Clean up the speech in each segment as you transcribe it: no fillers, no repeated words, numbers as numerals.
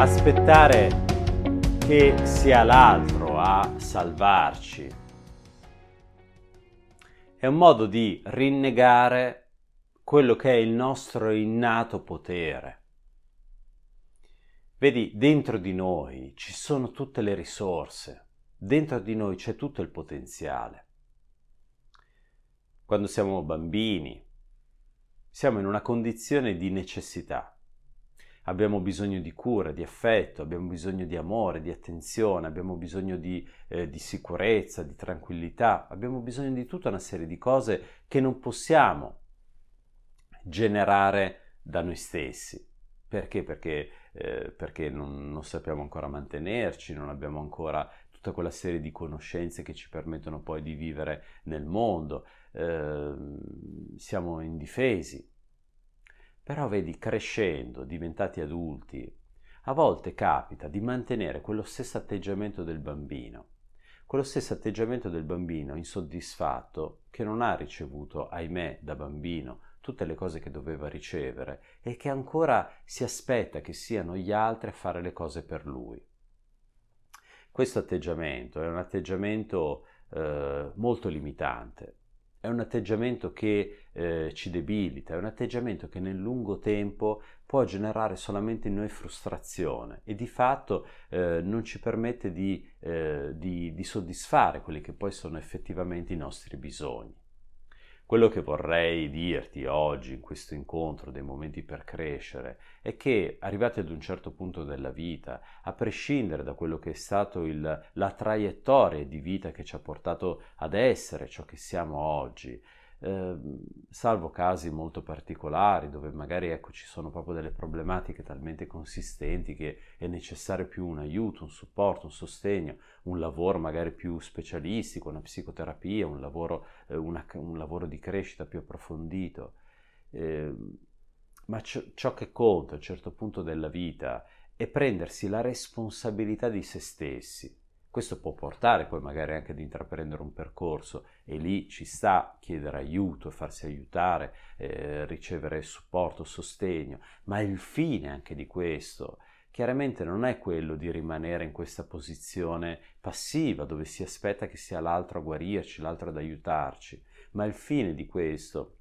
Aspettare che sia l'altro a salvarci è un modo di rinnegare quello che è il nostro innato potere. Vedi, dentro di noi ci sono tutte le risorse, dentro di noi c'è tutto il potenziale. Quando siamo bambini, siamo in una condizione di necessità. Abbiamo bisogno di cura, di affetto, abbiamo bisogno di amore, di attenzione, abbiamo bisogno di sicurezza, di tranquillità, abbiamo bisogno di tutta una serie di cose che non possiamo generare da noi stessi. Perché? Perché non sappiamo ancora mantenerci, non abbiamo ancora tutta quella serie di conoscenze che ci permettono poi di vivere nel mondo, siamo indifesi. Però vedi, crescendo, diventati adulti, a volte capita di mantenere quello stesso atteggiamento del bambino, insoddisfatto, che non ha ricevuto, ahimè, da bambino, tutte le cose che doveva ricevere e che ancora si aspetta che siano gli altri a fare le cose per lui. Questo atteggiamento è un atteggiamento molto limitante. È un atteggiamento che ci debilita, è un atteggiamento che nel lungo tempo può generare solamente in noi frustrazione e di fatto non ci permette di soddisfare quelli che poi sono effettivamente i nostri bisogni. Quello che vorrei dirti oggi in questo incontro dei momenti per crescere è che arrivati ad un certo punto della vita, a prescindere da quello che è stato la traiettoria di vita che ci ha portato ad essere ciò che siamo oggi, salvo casi molto particolari dove magari ci sono proprio delle problematiche talmente consistenti che è necessario più un aiuto, un supporto, un sostegno, un lavoro magari più specialistico, una psicoterapia, un lavoro di crescita più approfondito, ma ciò che conta a un certo punto della vita è prendersi la responsabilità di se stessi. Questo può portare poi magari anche ad intraprendere un percorso e lì ci sta chiedere aiuto, farsi aiutare, ricevere supporto, sostegno, ma il fine anche di questo chiaramente non è quello di rimanere in questa posizione passiva dove si aspetta che sia l'altro a guarirci, l'altro ad aiutarci, ma il fine di questo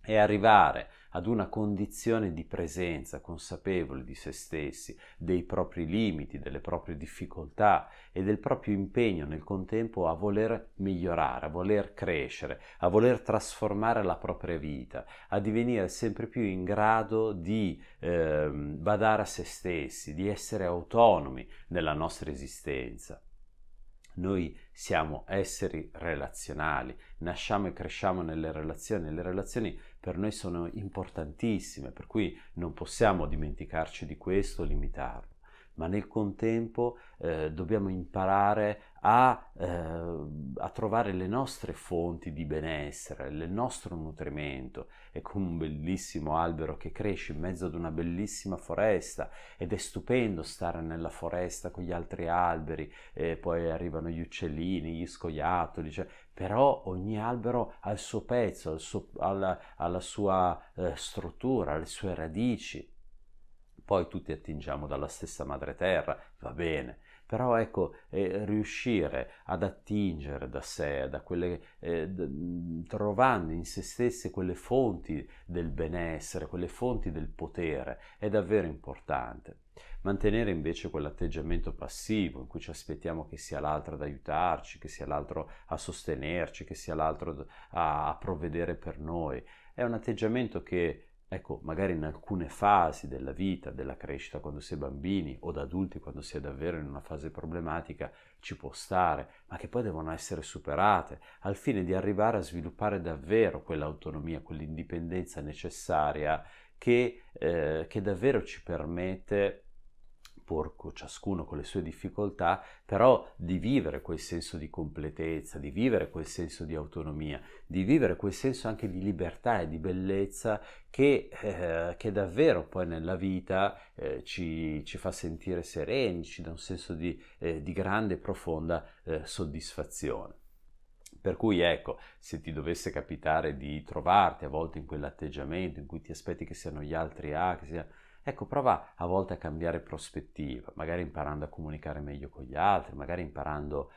è arrivare ad una condizione di presenza consapevole di se stessi, dei propri limiti, delle proprie difficoltà e del proprio impegno nel contempo a voler migliorare, a voler crescere, a voler trasformare la propria vita, a divenire sempre più in grado di badare a se stessi, di essere autonomi nella nostra esistenza. Noi siamo esseri relazionali, nasciamo e cresciamo nelle relazioni, le relazioni per noi sono importantissime, per cui non possiamo dimenticarci di questo, limitarlo, ma nel contempo dobbiamo imparare a trovare le nostre fonti di benessere, il nostro nutrimento. È come un bellissimo albero che cresce in mezzo ad una bellissima foresta ed è stupendo stare nella foresta con gli altri alberi, e poi arrivano gli uccellini, gli scoiattoli, però ogni albero ha il suo pezzo, ha la sua struttura, ha le sue radici. Poi tutti attingiamo dalla stessa madre terra, va bene, però riuscire ad attingere da sé, da quelle, trovando in se stesse quelle fonti del benessere, quelle fonti del potere, è davvero importante. Mantenere invece quell'atteggiamento passivo in cui ci aspettiamo che sia l'altro ad aiutarci, che sia l'altro a sostenerci, che sia l'altro a provvedere per noi, è un atteggiamento che Ecco, magari in alcune fasi della vita, della crescita quando si è bambini o da adulti quando si è davvero in una fase problematica, ci può stare, ma che poi devono essere superate al fine di arrivare a sviluppare davvero quell'autonomia, quell'indipendenza necessaria che davvero ci permette, porco ciascuno con le sue difficoltà, però di vivere quel senso di completezza, di vivere quel senso di autonomia, di vivere quel senso anche di libertà e di bellezza che davvero poi nella vita ci fa sentire sereni, ci dà un senso di grande e profonda soddisfazione. Per cui ecco, se ti dovesse capitare di trovarti a volte in quell'atteggiamento in cui ti aspetti che siano gli altri ecco, prova a volte a cambiare prospettiva, magari imparando a comunicare meglio con gli altri, magari imparando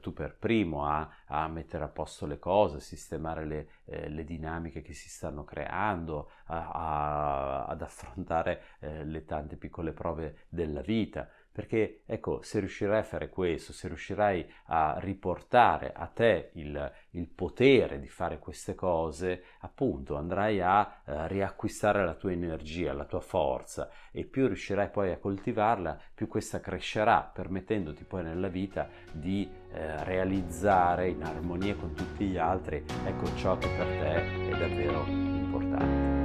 tu per primo a mettere a posto le cose, a sistemare le dinamiche che si stanno creando, ad affrontare le tante piccole prove della vita. Perché ecco, se riuscirai a fare questo, se riuscirai a riportare a te il potere di fare queste cose, appunto andrai a riacquistare la tua energia, la tua forza, e più riuscirai poi a coltivarla, più questa crescerà, permettendoti poi nella vita di realizzare in armonia con tutti gli altri, ecco, ciò che per te è davvero importante.